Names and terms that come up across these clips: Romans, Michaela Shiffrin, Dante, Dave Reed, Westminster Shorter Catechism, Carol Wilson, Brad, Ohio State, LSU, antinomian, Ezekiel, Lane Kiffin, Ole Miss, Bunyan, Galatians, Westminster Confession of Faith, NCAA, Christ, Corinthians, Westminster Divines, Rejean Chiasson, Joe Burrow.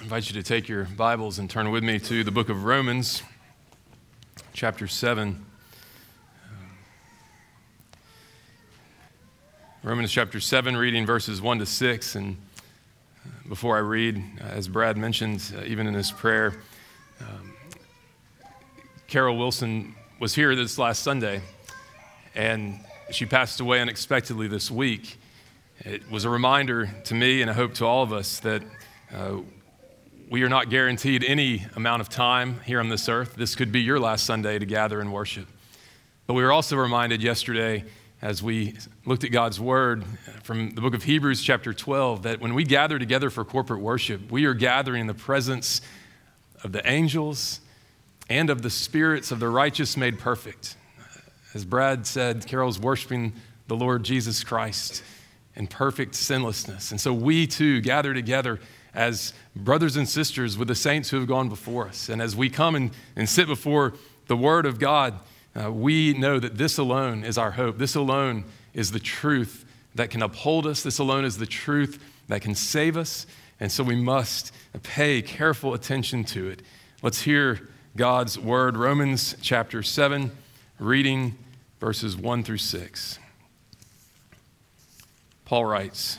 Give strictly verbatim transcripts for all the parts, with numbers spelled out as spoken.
I invite you to take your Bibles and turn with me to the book of Romans, chapter seven. Romans chapter seven, reading verses one to six. And before I read, as Brad mentioned, uh, even in his prayer, um, Carol Wilson was here this last Sunday, and she passed away unexpectedly this week. It was a reminder to me, and I hope to all of us, that uh, we are not guaranteed any amount of time here on this earth. This could be your last Sunday to gather and worship. But we were also reminded yesterday, as we looked at God's word from the book of Hebrews chapter twelve, that when we gather together for corporate worship, we are gathering in the presence of the angels and of the spirits of the righteous made perfect. As Brad said, Carol's worshiping the Lord Jesus Christ in perfect sinlessness. And so we too gather together as brothers and sisters with the saints who have gone before us. And as we come and, and sit before the Word of God, uh, we know that this alone is our hope. This alone is the truth that can uphold us. This alone is the truth that can save us. And so we must pay careful attention to it. Let's hear God's Word. Romans chapter seven, reading verses one through six. Paul writes,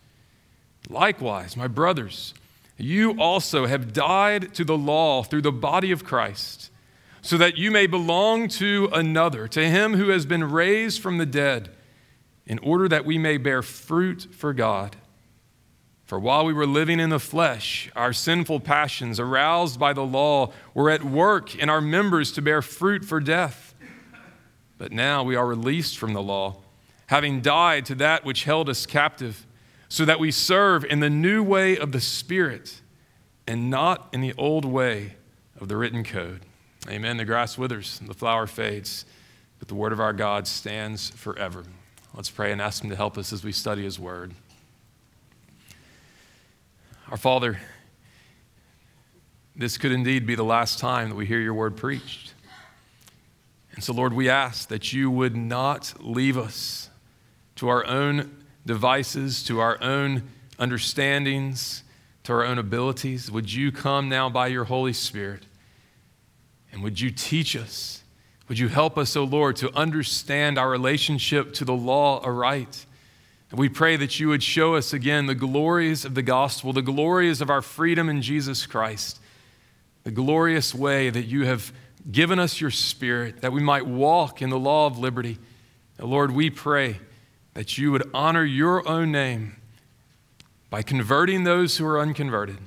Likewise, my brothers, you also have died to the law through the body of Christ, so that you may belong to another, to him who has been raised from the dead, in order that we may bear fruit for God. For while we were living in the flesh, our sinful passions, aroused by the law, were at work in our members to bear fruit for death. But now we are released from the law, having died to that which held us captive, so that we serve in the new way of the Spirit and not in the old way of the written code." Amen. The grass withers and the flower fades, but the word of our God stands forever. Let's pray and ask him to help us as we study his word. Our Father, this could indeed be the last time that we hear your word preached. And so, Lord, we ask that you would not leave us to our own devices, to our own understandings, to our own abilities. Would you come now by your Holy Spirit, and would you teach us? Would you help us, O Lord, to understand our relationship to the law aright? And we pray that you would show us again the glories of the gospel, the glories of our freedom in Jesus Christ, the glorious way that you have given us your Spirit, that we might walk in the law of liberty. And Lord, we pray that you would honor your own name by converting those who are unconverted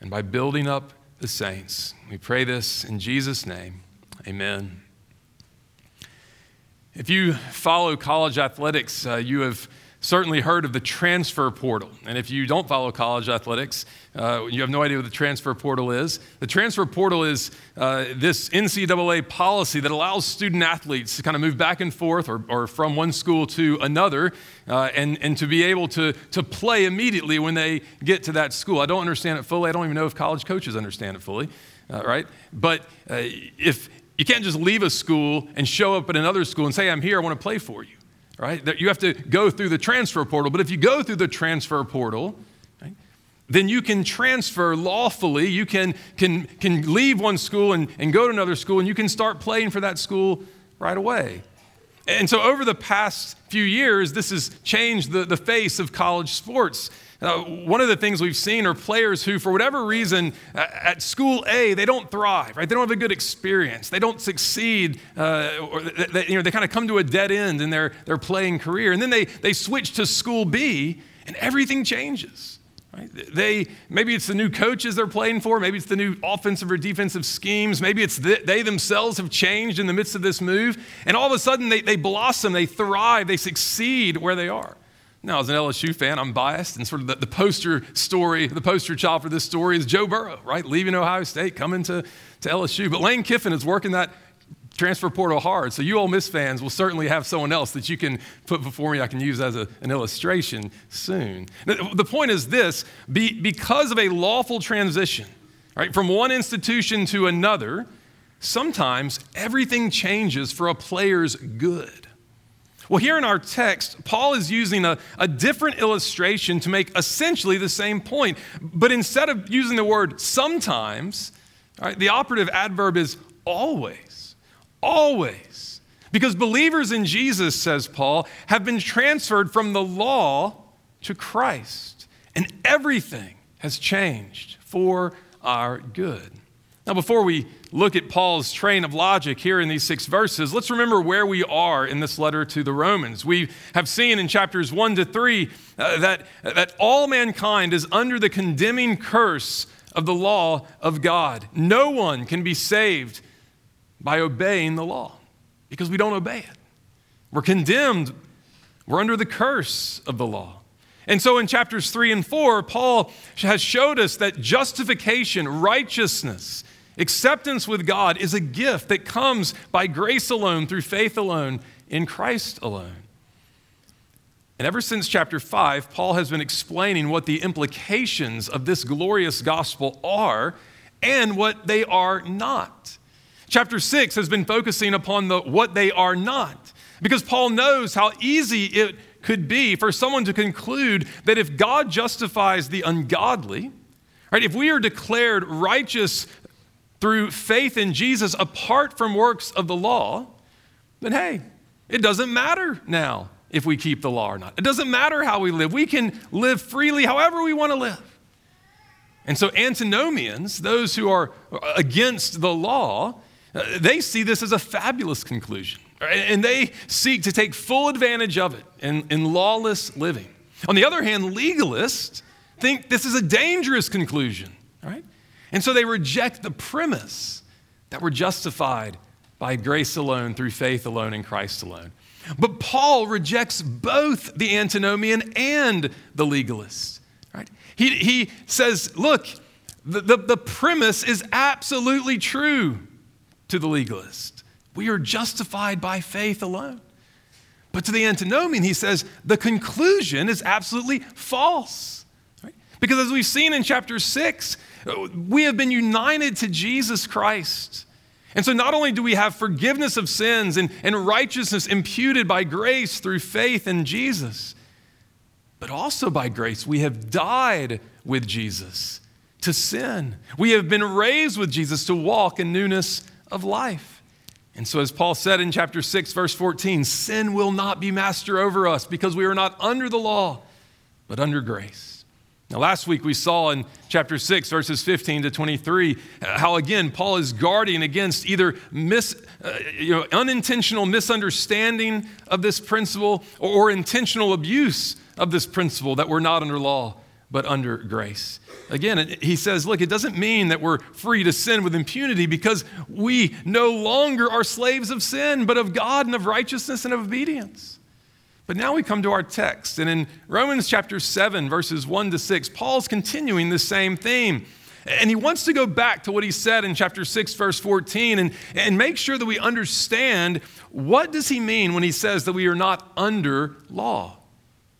and by building up the saints. We pray this in Jesus' name. Amen. If you follow college athletics, uh, you have certainly heard of the transfer portal. And if you don't follow college athletics, uh, you have no idea what the transfer portal is. The transfer portal is uh, this N C double A policy that allows student athletes to kind of move back and forth or, or from one school to another uh, and, and to be able to, to play immediately when they get to that school. I don't understand it fully. I don't even know if college coaches understand it fully, uh, right? But uh, if you can't just leave a school and show up at another school and say, "I'm here, I want to play for you." Right? That you have to go through the transfer portal. But if you go through the transfer portal, right, then you can transfer lawfully. You can can can leave one school and, and go to another school, and you can start playing for that school right away. And so over the past few years, this has changed the, the face of college sports. Uh, one of the things we've seen are players who, for whatever reason, uh, at school A, they don't thrive, right? They don't have a good experience. They don't succeed, uh, or they, they, you know, they kind of come to a dead end in their, their playing career. And then they, they switch to school B, and everything changes, right? They, maybe it's the new coaches they're playing for. Maybe it's the new offensive or defensive schemes. Maybe it's the, they themselves have changed in the midst of this move. And all of a sudden, they, they blossom, they thrive, they succeed where they are. Now, as an L S U fan, I'm biased, and sort of the, the poster story, the poster child for this story is Joe Burrow, right? Leaving Ohio State, coming to, to L S U. But Lane Kiffin is working that transfer portal hard. So you Ole Miss fans will certainly have someone else that you can put before me I can use as a, an illustration soon. The point is this, be, because of a lawful transition, right, from one institution to another, sometimes everything changes for a player's good. Well, here in our text, Paul is using a, a different illustration to make essentially the same point. But instead of using the word sometimes, right, the operative adverb is always, always. Because believers in Jesus, says Paul, have been transferred from the law to Christ. And everything has changed for our good. Now, before we look at Paul's train of logic here in these six verses, let's remember where we are in this letter to the Romans. We have seen in chapters one to three uh, that, that all mankind is under the condemning curse of the law of God. No one can be saved by obeying the law because we don't obey it. We're condemned. We're under the curse of the law. And so in chapters three and four, Paul has showed us that justification, righteousness, acceptance with God is a gift that comes by grace alone, through faith alone, in Christ alone. And ever since chapter five, Paul has been explaining what the implications of this glorious gospel are and what they are not. Chapter six has been focusing upon the what they are not, because Paul knows how easy it could be for someone to conclude that if God justifies the ungodly, right, if we are declared righteous through faith in Jesus apart from works of the law, then hey, it doesn't matter now if we keep the law or not. It doesn't matter how we live. We can live freely however we want to live. And so antinomians, those who are against the law, they see this as a fabulous conclusion. And they seek to take full advantage of it in, in lawless living. On the other hand, legalists think this is a dangerous conclusion, right? And so they reject the premise that we're justified by grace alone, through faith alone, in Christ alone. But Paul rejects both the antinomian and the legalist. Right? He, he says, look, the, the, the premise is absolutely true to the legalist. We are justified by faith alone. But to the antinomian, he says, the conclusion is absolutely false. Right? Because as we've seen in chapter six, we have been united to Jesus Christ. And so not only do we have forgiveness of sins and, and righteousness imputed by grace through faith in Jesus, but also by grace we have died with Jesus to sin. We have been raised with Jesus to walk in newness of life. And so as Paul said in chapter six, verse fourteen, sin will not be master over us because we are not under the law, but under grace. Now, last week we saw in chapter six, verses fifteen to twenty-three, how again Paul is guarding against either mis, uh, you know, unintentional misunderstanding of this principle or, or intentional abuse of this principle that we're not under law, but under grace. Again, it, he says, look, it doesn't mean that we're free to sin with impunity because we no longer are slaves of sin, but of God and of righteousness and of obedience. But now we come to our text, and in Romans chapter seven, verses one to six, Paul's continuing the same theme. And he wants to go back to what he said in chapter six, verse fourteen, and, and make sure that we understand what does he mean when he says that we are not under law.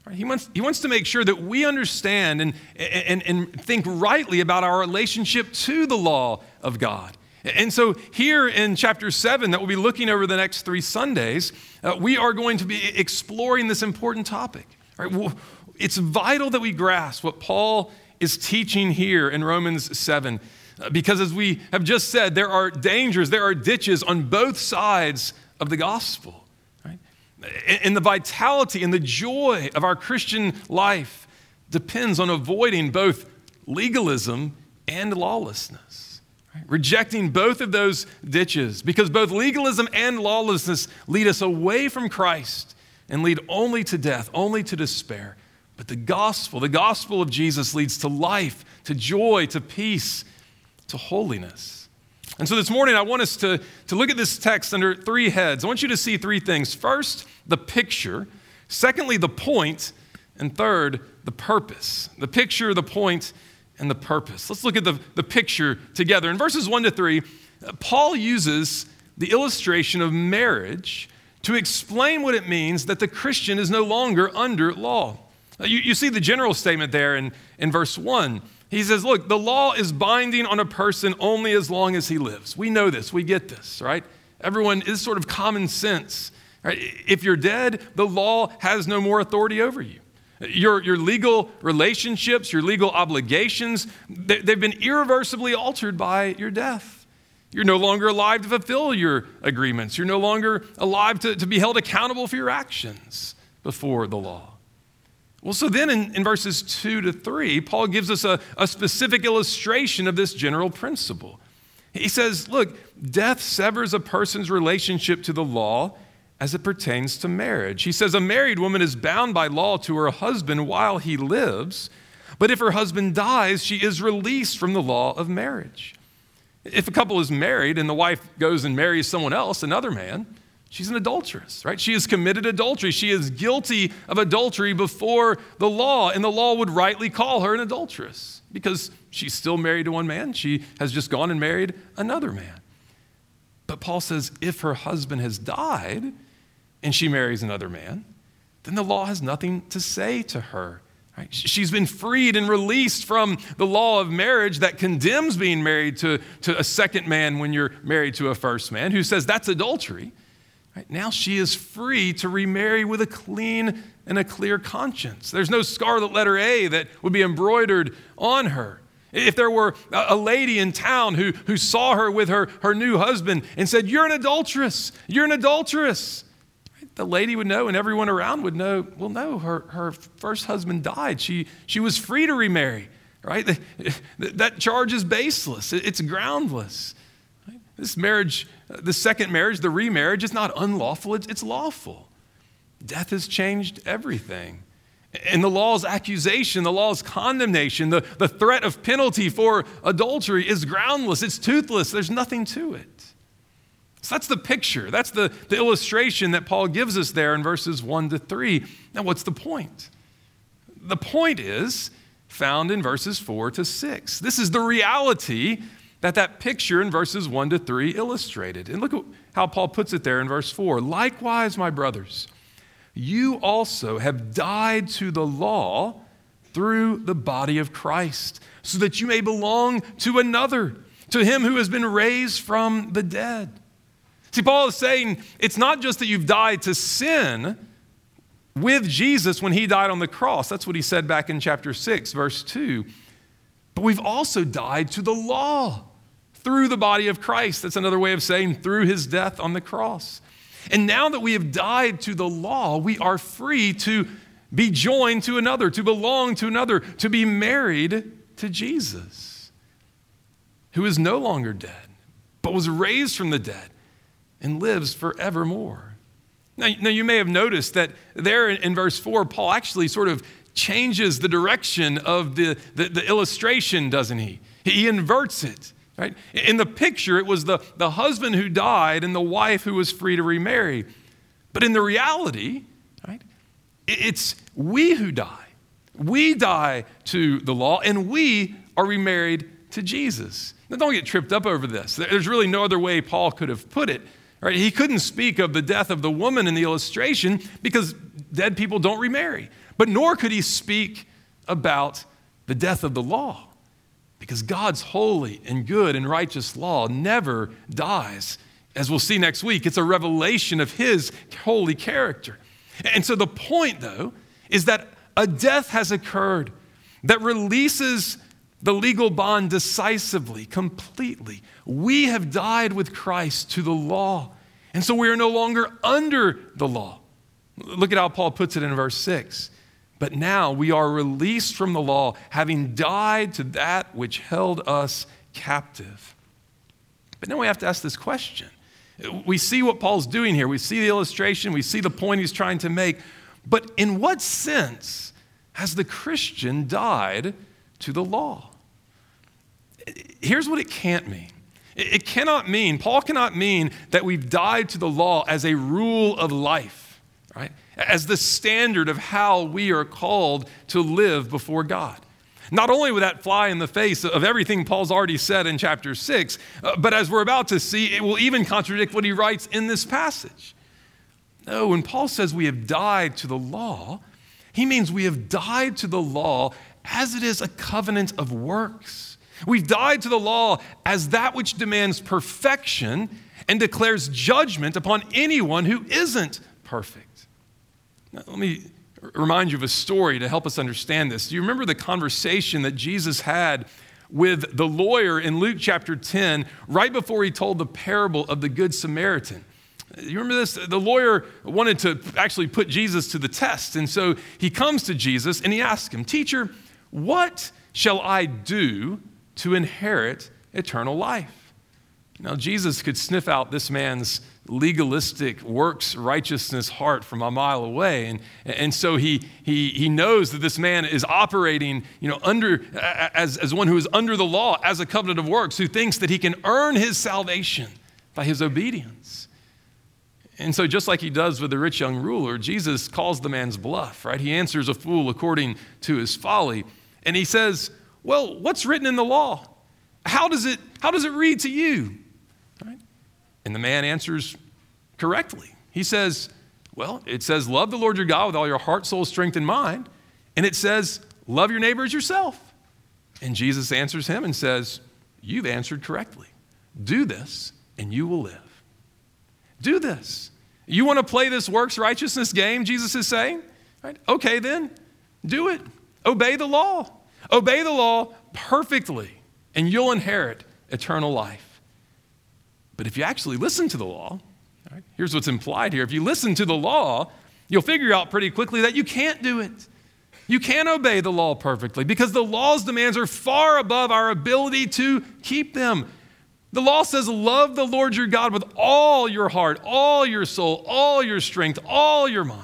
Right? He wants, he wants to make sure that we understand and, and, and think rightly about our relationship to the law of God. And so here in chapter seven that we'll be looking over the next three Sundays, uh, we are going to be exploring this important topic. Right? Well, it's vital that we grasp what Paul is teaching here in Romans seven, uh, because as we have just said, there are dangers, there are ditches on both sides of the gospel. Right? And the vitality and the joy of our Christian life depends on avoiding both legalism and lawlessness. Rejecting both of those ditches, because both legalism and lawlessness lead us away from Christ and lead only to death, only to despair. But the gospel, the gospel of Jesus leads to life, to joy, to peace, to holiness. And so this morning I want us to, to look at this text under three heads. I want you to see three things. First, the picture. Secondly, the point. And third, the purpose. The picture, the point, and the purpose. Let's look at the, the picture together. In verses one to three, Paul uses the illustration of marriage to explain what it means that the Christian is no longer under law. You, you see the general statement there in, in verse one. He says, look, the law is binding on a person only as long as he lives. We know this. We get this, right? Everyone is sort of common sense. Right? If you're dead, the law has no more authority over you. Your, your legal relationships, your legal obligations, they, they've been irreversibly altered by your death. You're no longer alive to fulfill your agreements. You're no longer alive to, to be held accountable for your actions before the law. Well, so then in, in verses two to three, Paul gives us a, a specific illustration of this general principle. He says, look, death severs a person's relationship to the law as it pertains to marriage. He says a married woman is bound by law to her husband while he lives, but if her husband dies, she is released from the law of marriage. If a couple is married and the wife goes and marries someone else, another man, she's an adulteress, right? She has committed adultery. She is guilty of adultery before the law, and the law would rightly call her an adulteress because she's still married to one man. She has just gone and married another man. But Paul says if her husband has died and she marries another man, then the law has nothing to say to her, right? She's been freed and released from the law of marriage that condemns being married to, to a second man when you're married to a first man, who says that's adultery. Right, now she is free to remarry with a clean and a clear conscience. There's no scarlet letter A that would be embroidered on her. If there were a lady in town who, who saw her with her, her new husband and said, "You're an adulteress, you're an adulteress," right, the lady would know and everyone around would know, well, no, her, her first husband died. She, she was free to remarry, right? The, that charge is baseless. It's groundless. Right? This marriage... The second marriage, the remarriage, is not unlawful, it's lawful. Death has changed everything. And the law's accusation, the law's condemnation, the, the threat of penalty for adultery is groundless, it's toothless, there's nothing to it. So that's the picture, that's the, the illustration that Paul gives us there in verses one to three. Now, what's the point? The point is found in verses four to six. This is the reality that that picture in verses one to three illustrated. And look at how Paul puts it there in verse four. Likewise, my brothers, you also have died to the law through the body of Christ, so that you may belong to another, to him who has been raised from the dead. See, Paul is saying it's not just that you've died to sin with Jesus when he died on the cross. That's what he said back in chapter six, verse two. But we've also died to the law through the body of Christ. That's another way of saying through his death on the cross. And now that we have died to the law, we are free to be joined to another, to belong to another, to be married to Jesus, who is no longer dead, but was raised from the dead and lives forevermore. Now, now you may have noticed that there in verse four, Paul actually sort of changes the direction of the, the, the illustration, doesn't he? He inverts it, right? In the picture, it was the, the husband who died and the wife who was free to remarry. But in the reality, right, it's we who die. We die to the law, and we are remarried to Jesus. Now, don't get tripped up over this. There's really no other way Paul could have put it, right? He couldn't speak of the death of the woman in the illustration because dead people don't remarry. But nor could he speak about the death of the law, because God's holy and good and righteous law never dies. As we'll see next week, it's a revelation of his holy character. And so the point, though, is that a death has occurred that releases the legal bond decisively, completely. We have died with Christ to the law, and so we are no longer under the law. Look at how Paul puts it in verse six. But now we are released from the law, having died to that which held us captive. But now we have to ask this question. We see what Paul's doing here. We see the illustration. We see the point he's trying to make. But in what sense has the Christian died to the law? Here's what it can't mean. It cannot mean, Paul cannot mean that we've died to the law as a rule of life. Right? as the standard of how we are called to live before God. Not only would that fly in the face of everything Paul's already said in chapter six, but as we're about to see, it will even contradict what he writes in this passage. No, when Paul says we have died to the law, he means we have died to the law as it is a covenant of works. We've died to the law as that which demands perfection and declares judgment upon anyone who isn't perfect. Now, let me remind you of a story to help us understand this. Do you remember the conversation that Jesus had with the lawyer in Luke chapter ten, right before he told the parable of the Good Samaritan? You remember this? The lawyer wanted to actually put Jesus to the test. And so he comes to Jesus and he asks him, "Teacher, what shall I do to inherit eternal life?" Now, Jesus could sniff out this man's legalistic works righteousness heart from a mile away. And, and so he, he, he knows that this man is operating, you know, under as, as one who is under the law, as a covenant of works, who thinks that he can earn his salvation by his obedience. And so just like he does with the rich young ruler, Jesus calls the man's bluff, right? He answers a fool according to his folly. And he says, "Well, what's written in the law? How does it, how does it read to you?" Right? And the man answers correctly. He says, "Well, it says, love the Lord your God with all your heart, soul, strength, and mind. And it says, love your neighbor as yourself." And Jesus answers him and says, "You've answered correctly. Do this and you will live." Do this. You want to play this works righteousness game, Jesus is saying? Right? Okay, then, do it. Obey the law. Obey the law perfectly, and you'll inherit eternal life. But if you actually listen to the law, right, here's what's implied here. If you listen to the law, you'll figure out pretty quickly that you can't do it. You can't obey the law perfectly because the law's demands are far above our ability to keep them. The law says, love the Lord your God with all your heart, all your soul, all your strength, all your mind,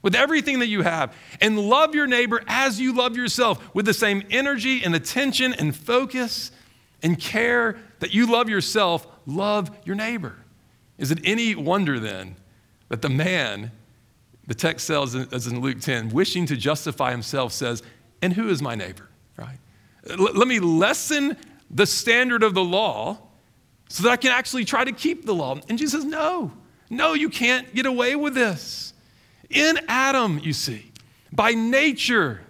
with everything that you have. And love your neighbor as you love yourself, with the same energy and attention and focus and care that you love yourself, love your neighbor. Is it any wonder then that the man, the text says as in Luke ten, wishing to justify himself says, "And who is my neighbor?" Right? Let me lessen the standard of the law so that I can actually try to keep the law. And Jesus says, no, no, you can't get away with this. In Adam, you see, by nature,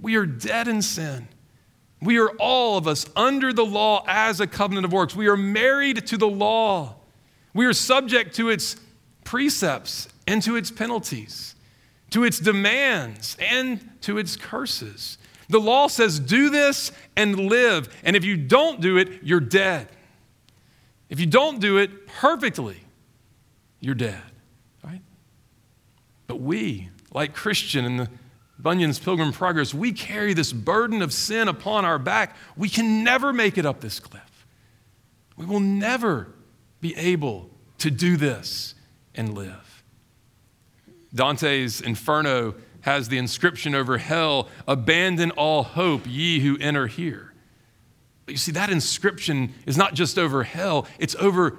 we are dead in sin. We are all of us under the law as a covenant of works. We are married to the law. We are subject to its precepts and to its penalties, to its demands and to its curses. The law says, do this and live. And if you don't do it, you're dead. If you don't do it perfectly, you're dead, right? But we, like Christian in the Bunyan's Pilgrim Progress, we carry this burden of sin upon our back. We can never make it up this cliff. We will never be able to do this and live. Dante's Inferno has the inscription over hell, "Abandon all hope, ye who enter here." But you see, that inscription is not just over hell, it's over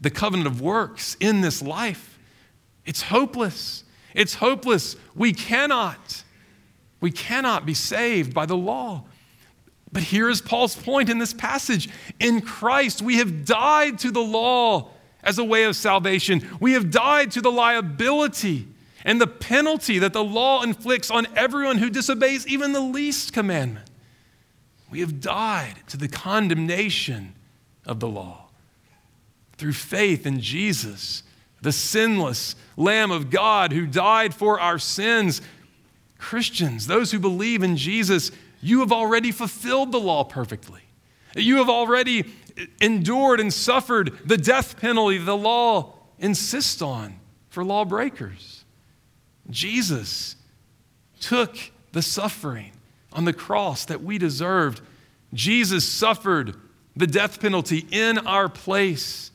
the covenant of works in this life. It's hopeless. It's hopeless. We cannot, we cannot be saved by the law. But here is Paul's point in this passage. In Christ, we have died to the law as a way of salvation. We have died to the liability and the penalty that the law inflicts on everyone who disobeys even the least commandment. We have died to the condemnation of the law. Through faith in Jesus, the sinless Lamb of God who died for our sins, Christians, those who believe in Jesus, you have already fulfilled the law perfectly. You have already endured and suffered the death penalty the law insists on for lawbreakers. Jesus took the suffering on the cross that we deserved. Jesus suffered the death penalty in our place.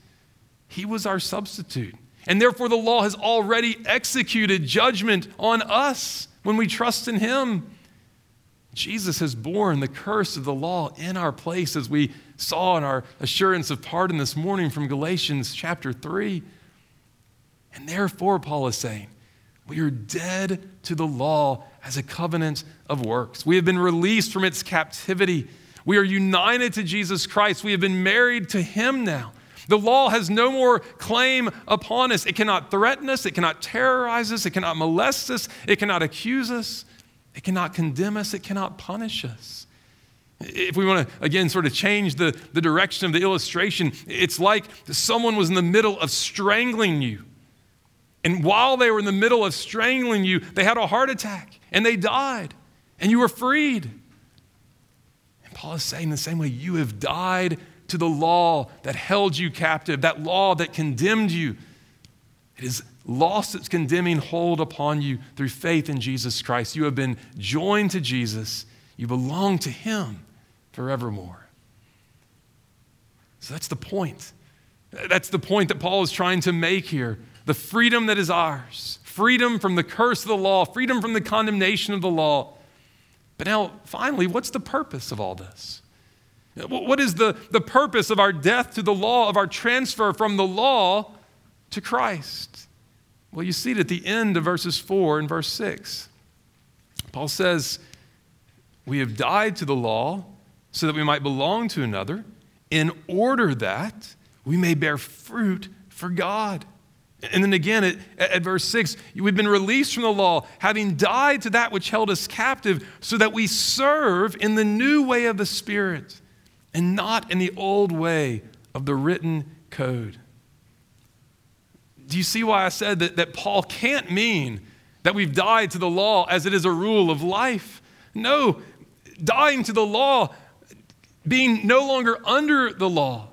He was our substitute. And therefore, the law has already executed judgment on us when we trust in him. Jesus has borne the curse of the law in our place, as we saw in our assurance of pardon this morning from Galatians chapter three. And therefore, Paul is saying, We are dead to the law as a covenant of works. We have been released from its captivity. We are united to Jesus Christ. We have been married to him now. The law has no more claim upon us. It cannot threaten us. It cannot terrorize us. It cannot molest us. It cannot accuse us. It cannot condemn us. It cannot punish us. If we want to, again, sort of change the, the direction of the illustration, it's like someone was in the middle of strangling you. And while they were in the middle of strangling you, they had a heart attack and they died and you were freed. And Paul is saying the same way, you have died to the law that held you captive, that law that condemned you. It has lost its condemning hold upon you through faith in Jesus Christ. You have been joined to Jesus. You belong to him forevermore. So that's the point. That's the point that Paul is trying to make here. The freedom that is ours, freedom from the curse of the law, freedom from the condemnation of the law. But now, finally, what's the purpose of all this? What is the, the purpose of our death to the law, of our transfer from the law to Christ? Well, you see it at the end of verses four and verse six. Paul says, we have died to the law so that we might belong to another in order that we may bear fruit for God. And then again, at, at verse six, we've been released from the law, having died to that which held us captive, so that we serve in the new way of the Spirit and not in the old way of the written code. Do you see why I said that, that Paul can't mean that we've died to the law as it is a rule of life? No, dying to the law, being no longer under the law,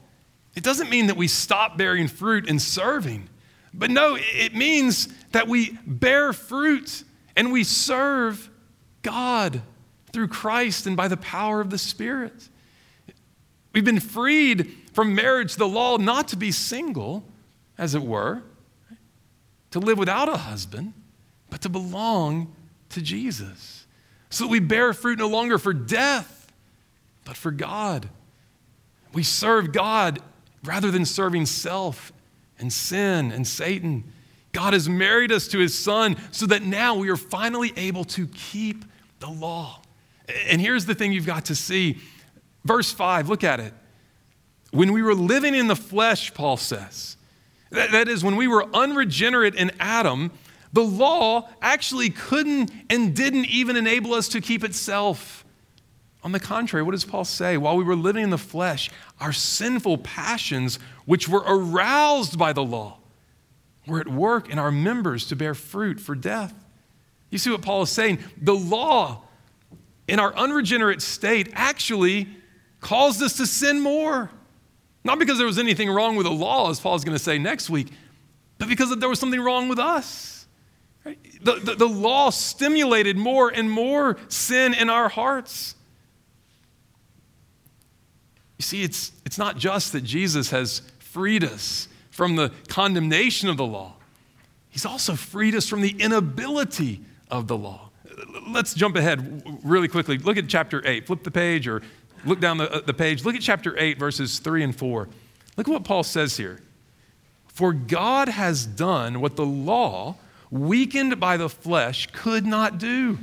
it doesn't mean that we stop bearing fruit and serving. But no, it means that we bear fruit and we serve God through Christ and by the power of the Spirit. We've been freed from marriage to the law not to be single, as it were, to live without a husband, but to belong to Jesus. So that we bear fruit no longer for death, but for God. We serve God rather than serving self and sin and Satan. God has married us to his Son so that now we are finally able to keep the law. And here's the thing you've got to see. Verse five, look at it. When we were living in the flesh, Paul says, that, that is, when we were unregenerate in Adam, the law actually couldn't and didn't even enable us to keep itself. On the contrary, what does Paul say? While we were living in the flesh, our sinful passions, which were aroused by the law, were at work in our members to bear fruit for death. You see what Paul is saying? The law, in our unregenerate state, actually caused us to sin more. Not because there was anything wrong with the law, as Paul's going to say next week, but because there was something wrong with us. Right? The, the, the law stimulated more and more sin in our hearts. You see, it's, it's not just that Jesus has freed us from the condemnation of the law. He's also freed us from the inability of the law. Let's jump ahead really quickly. Look at chapter eight. Flip the page or look down the, the page. Look at chapter eight, verses three and four. Look at what Paul says here. For God has done what the law, weakened by the flesh, could not do.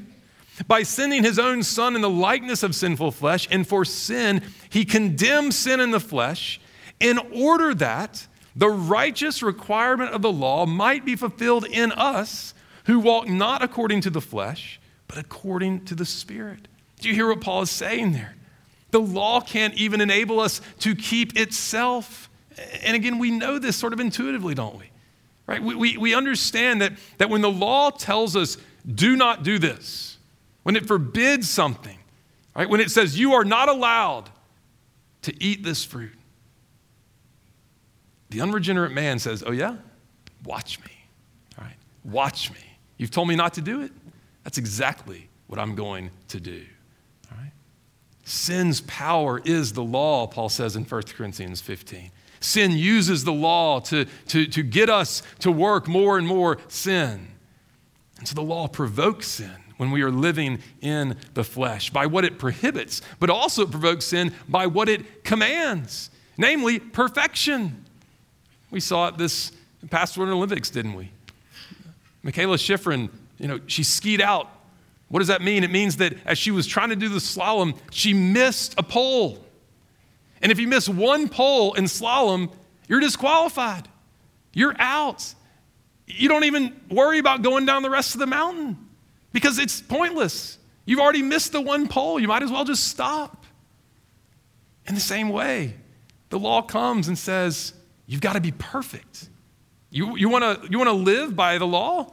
By sending his own Son in the likeness of sinful flesh, and for sin, he condemned sin in the flesh, in order that the righteous requirement of the law might be fulfilled in us who walk not according to the flesh, but according to the Spirit. Do you hear what Paul is saying there? The law can't even enable us to keep itself. And again, we know this sort of intuitively, don't we? Right? We, we, we understand that, that when the law tells us, do not do this, when it forbids something, right? When it says you are not allowed to eat this fruit, the unregenerate man says, oh yeah, watch me, all right? Watch me. You've told me not to do it. That's exactly what I'm going to do, all right? Sin's power is the law, Paul says in First Corinthians fifteen. Sin uses the law to, to, to get us to work more and more sin. And so the law provokes sin when we are living in the flesh, by what it prohibits, but also it provokes sin by what it commands, namely perfection. We saw it this past Winter Olympics, didn't we? Michaela Shiffrin, you know, she skied out. What does that mean? It means that as she was trying to do the slalom, she missed a pole. And if you miss one pole in slalom, you're disqualified. You're out. You don't even worry about going down the rest of the mountain because it's pointless. You've already missed the one pole. You might as well just stop. In the same way, the law comes and says, you've got to be perfect. You, you want to you want to live by the law?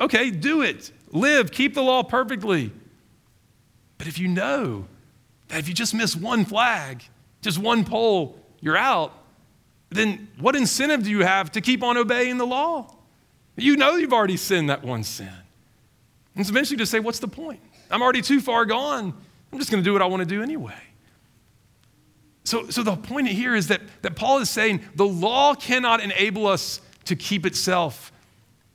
Okay, do it. Live, keep the law perfectly. But if you know that if you just miss one flag, just one pole, you're out, then what incentive do you have to keep on obeying the law? You know you've already sinned that one sin. And so eventually you just say, what's the point? I'm already too far gone. I'm just going to do what I want to do anyway. So, so the point here is that, that Paul is saying the law cannot enable us to keep itself.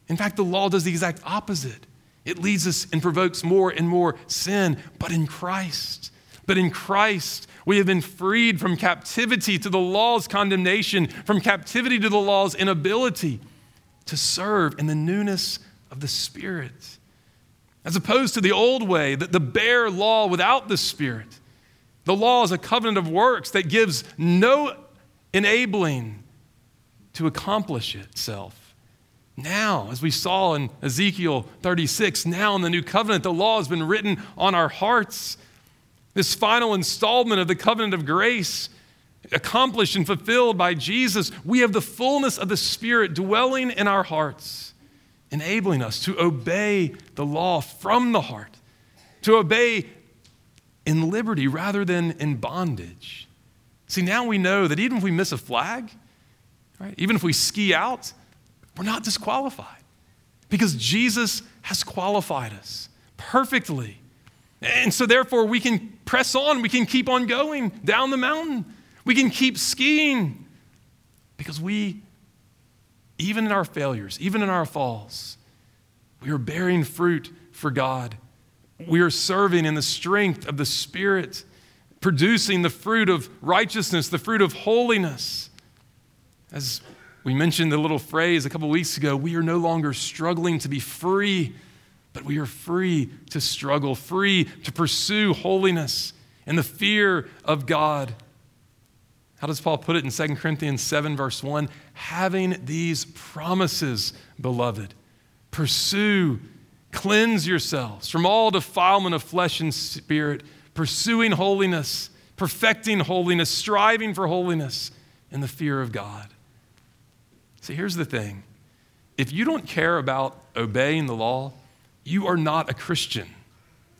In fact, the law does the exact opposite. It leads us and provokes more and more sin, but in Christ. But in Christ, we have been freed from captivity to the law's condemnation, from captivity to the law's inability to serve in the newness of the Spirit. As opposed to the old way, the, the bare law without the Spirit. The law is a covenant of works that gives no enabling to accomplish itself. Now, as we saw in Ezekiel thirty-six, now in the new covenant, the law has been written on our hearts. This final installment of the covenant of grace, accomplished and fulfilled by Jesus, we have the fullness of the Spirit dwelling in our hearts, enabling us to obey the law from the heart, to obey in liberty rather than in bondage. See, now we know that even if we miss a flag, right, even if we ski out, we're not disqualified because Jesus has qualified us perfectly. And so therefore, we can press on. We can keep on going down the mountain. We can keep skiing because we, even in our failures, even in our falls, we are bearing fruit for God. We are serving in the strength of the Spirit, producing the fruit of righteousness, the fruit of holiness. As we mentioned the little phrase a couple weeks ago, we are no longer struggling to be free, but we are free to struggle, free to pursue holiness and the fear of God. How does Paul put it in Second Corinthians seven, verse one? Having these promises, beloved, pursue, cleanse yourselves from all defilement of flesh and spirit, pursuing holiness, perfecting holiness, striving for holiness in the fear of God. See, here's the thing. If you don't care about obeying the law, you are not a Christian,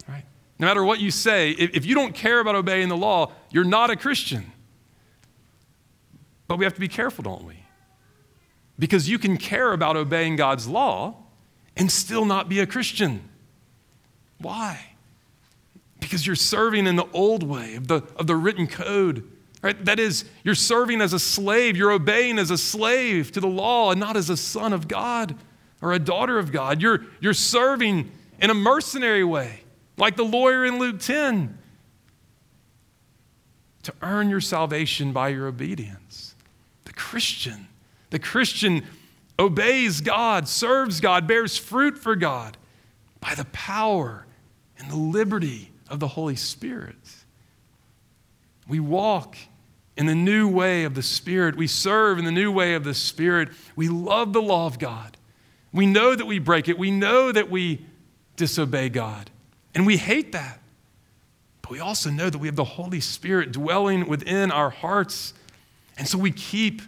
right? No matter what you say, if, if you don't care about obeying the law, you're not a Christian. But we have to be careful, don't we? Because you can care about obeying God's law and still not be a Christian. Why? Because you're serving in the old way of the, of the written code, right? That is, you're serving as a slave, you're obeying as a slave to the law and not as a son of God or a daughter of God. You're, you're serving in a mercenary way, like the lawyer in Luke ten, to earn your salvation by your obedience. The Christian, the Christian obeys God, serves God, bears fruit for God by the power and the liberty of the Holy Spirit. We walk in the new way of the Spirit. We serve in the new way of the Spirit. We love the law of God. We know that we break it. We know that we disobey God. And we hate that. But we also know that we have the Holy Spirit dwelling within our hearts. And so we keep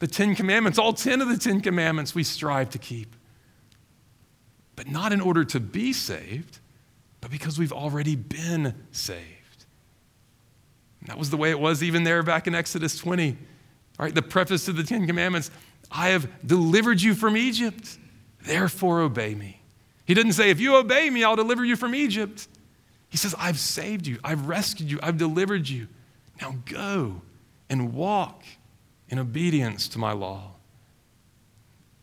the Ten Commandments. All ten of the Ten Commandments we strive to keep. But not in order to be saved, but because we've already been saved. And that was the way it was even there back in Exodus twenty. All right, the preface to the Ten Commandments, I have delivered you from Egypt. Therefore, obey me. He didn't say, if you obey me, I'll deliver you from Egypt. He says, I've saved you. I've rescued you. I've delivered you. Now go and walk in obedience to my law.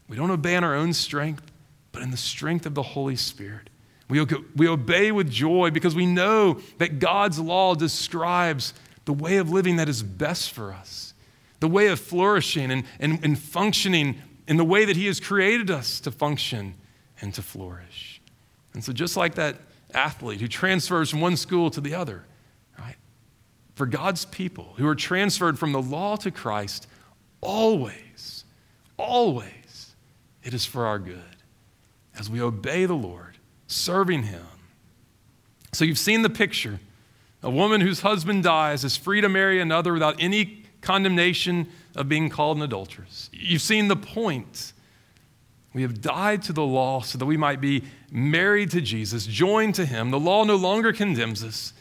We don't obey in our own strength, but in the strength of the Holy Spirit. We, we obey with joy because we know that God's law describes the way of living that is best for us, the way of flourishing and, and, and functioning in the way that he has created us to function and to flourish. And so just like that athlete who transfers from one school to the other, right? For God's people who are transferred from the law to Christ, always, always, it is for our good as we obey the Lord, serving him. So you've seen the picture. A woman whose husband dies is free to marry another without any condemnation of being called an adulteress. You've seen the point. We have died to the law so that we might be married to Jesus, joined to him. The law no longer condemns us.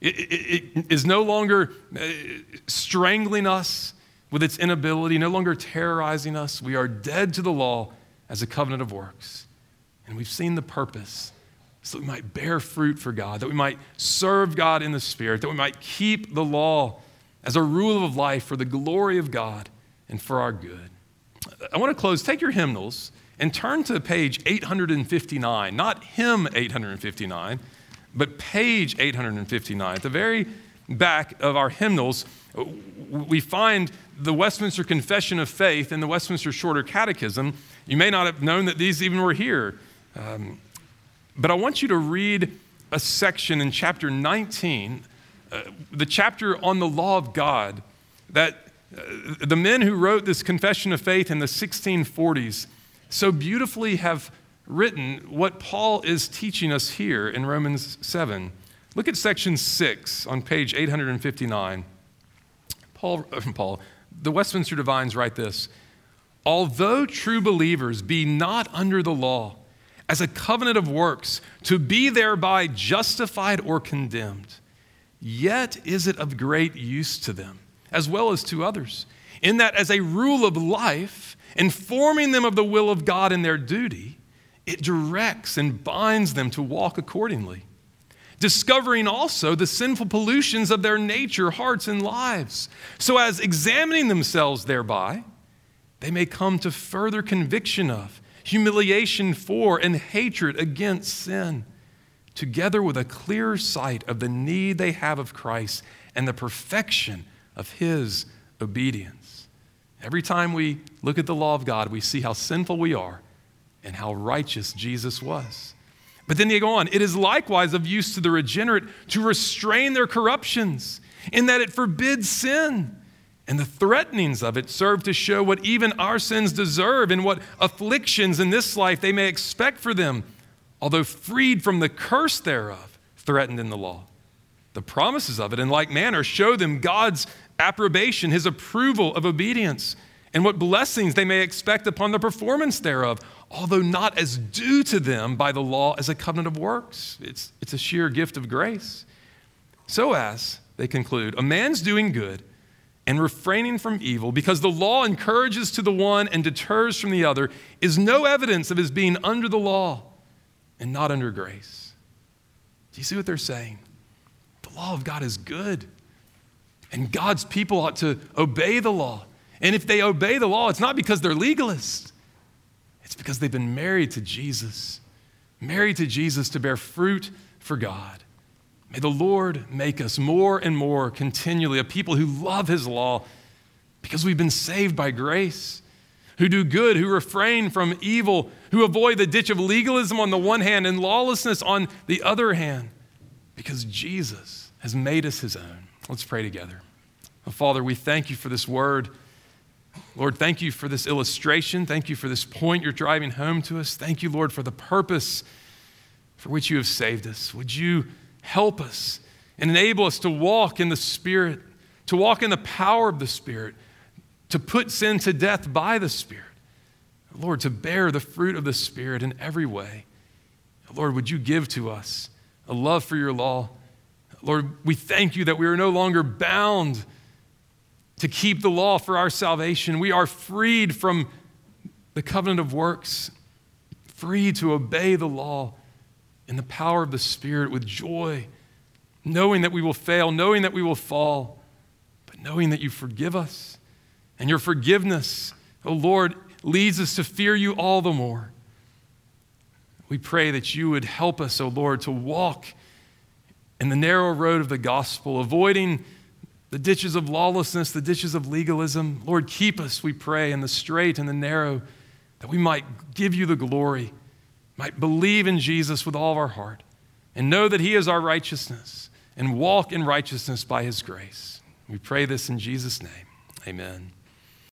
It, it, it is no longer strangling us with its inability, no longer terrorizing us. We are dead to the law as a covenant of works. And we've seen the purpose, so that we might bear fruit for God, that we might serve God in the Spirit, that we might keep the law as a rule of life for the glory of God and for our good. I want to close. Take your hymnals and turn to page eight fifty-nine, not hymn eight fifty-nine, but page eight fifty-nine. At the very back of our hymnals, we find the Westminster Confession of Faith and the Westminster Shorter Catechism. You may not have known that these even were here. Um, But I want you to read a section in chapter nineteen, uh, the chapter on the law of God, that uh, the men who wrote this Confession of Faith in the sixteen forties so beautifully have written what Paul is teaching us here in Romans seven. Look at section six on page eight fifty-nine. Paul, uh, Paul, the Westminster Divines write this: "Although true believers be not under the law, as a covenant of works, to be thereby justified or condemned, yet is it of great use to them, as well as to others, in that as a rule of life, informing them of the will of God in their duty, it directs and binds them to walk accordingly, discovering also the sinful pollutions of their nature, hearts, and lives, so as examining themselves thereby, they may come to further conviction of, humiliation for, and hatred against sin, together with a clearer sight of the need they have of Christ and the perfection of his obedience." Every time we look at the law of God, we see how sinful we are and how righteous Jesus was. But then they go on, "It is likewise of use to the regenerate to restrain their corruptions, in that it forbids sin. And the threatenings of it serve to show what even our sins deserve and what afflictions in this life they may expect for them, although freed from the curse thereof, threatened in the law. The promises of it in like manner show them God's approbation, his approval of obedience, and what blessings they may expect upon the performance thereof, although not as due to them by the law as a covenant of works." It's, it's a sheer gift of grace. "So as," they conclude, "a man's doing good and refraining from evil, because the law encourages to the one and deters from the other, is no evidence of his being under the law and not under grace." Do you see what they're saying? The law of God is good, and God's people ought to obey the law. And if they obey the law, it's not because they're legalists. It's because they've been married to Jesus, married to Jesus to bear fruit for God. May the Lord make us more and more continually a people who love his law because we've been saved by grace, who do good, who refrain from evil, who avoid the ditch of legalism on the one hand and lawlessness on the other hand, because Jesus has made us his own. Let's pray together. Oh, Father, we thank you for this word. Lord, thank you for this illustration. Thank you for this point you're driving home to us. Thank you, Lord, for the purpose for which you have saved us. Would you help us and enable us to walk in the Spirit, to walk in the power of the Spirit, to put sin to death by the Spirit. Lord, to bear the fruit of the Spirit in every way. Lord, would you give to us a love for your law? Lord, we thank you that we are no longer bound to keep the law for our salvation. We are freed from the covenant of works, free to obey the law in the power of the Spirit with joy, knowing that we will fail, knowing that we will fall, but knowing that you forgive us. And your forgiveness, oh Lord, leads us to fear you all the more. We pray that you would help us, oh Lord, to walk in the narrow road of the gospel, avoiding the ditches of lawlessness, the ditches of legalism. Lord, keep us, we pray, in the straight and the narrow, that we might give you the glory might believe in Jesus with all of our heart and know that he is our righteousness and walk in righteousness by his grace. We pray this in Jesus' name. Amen.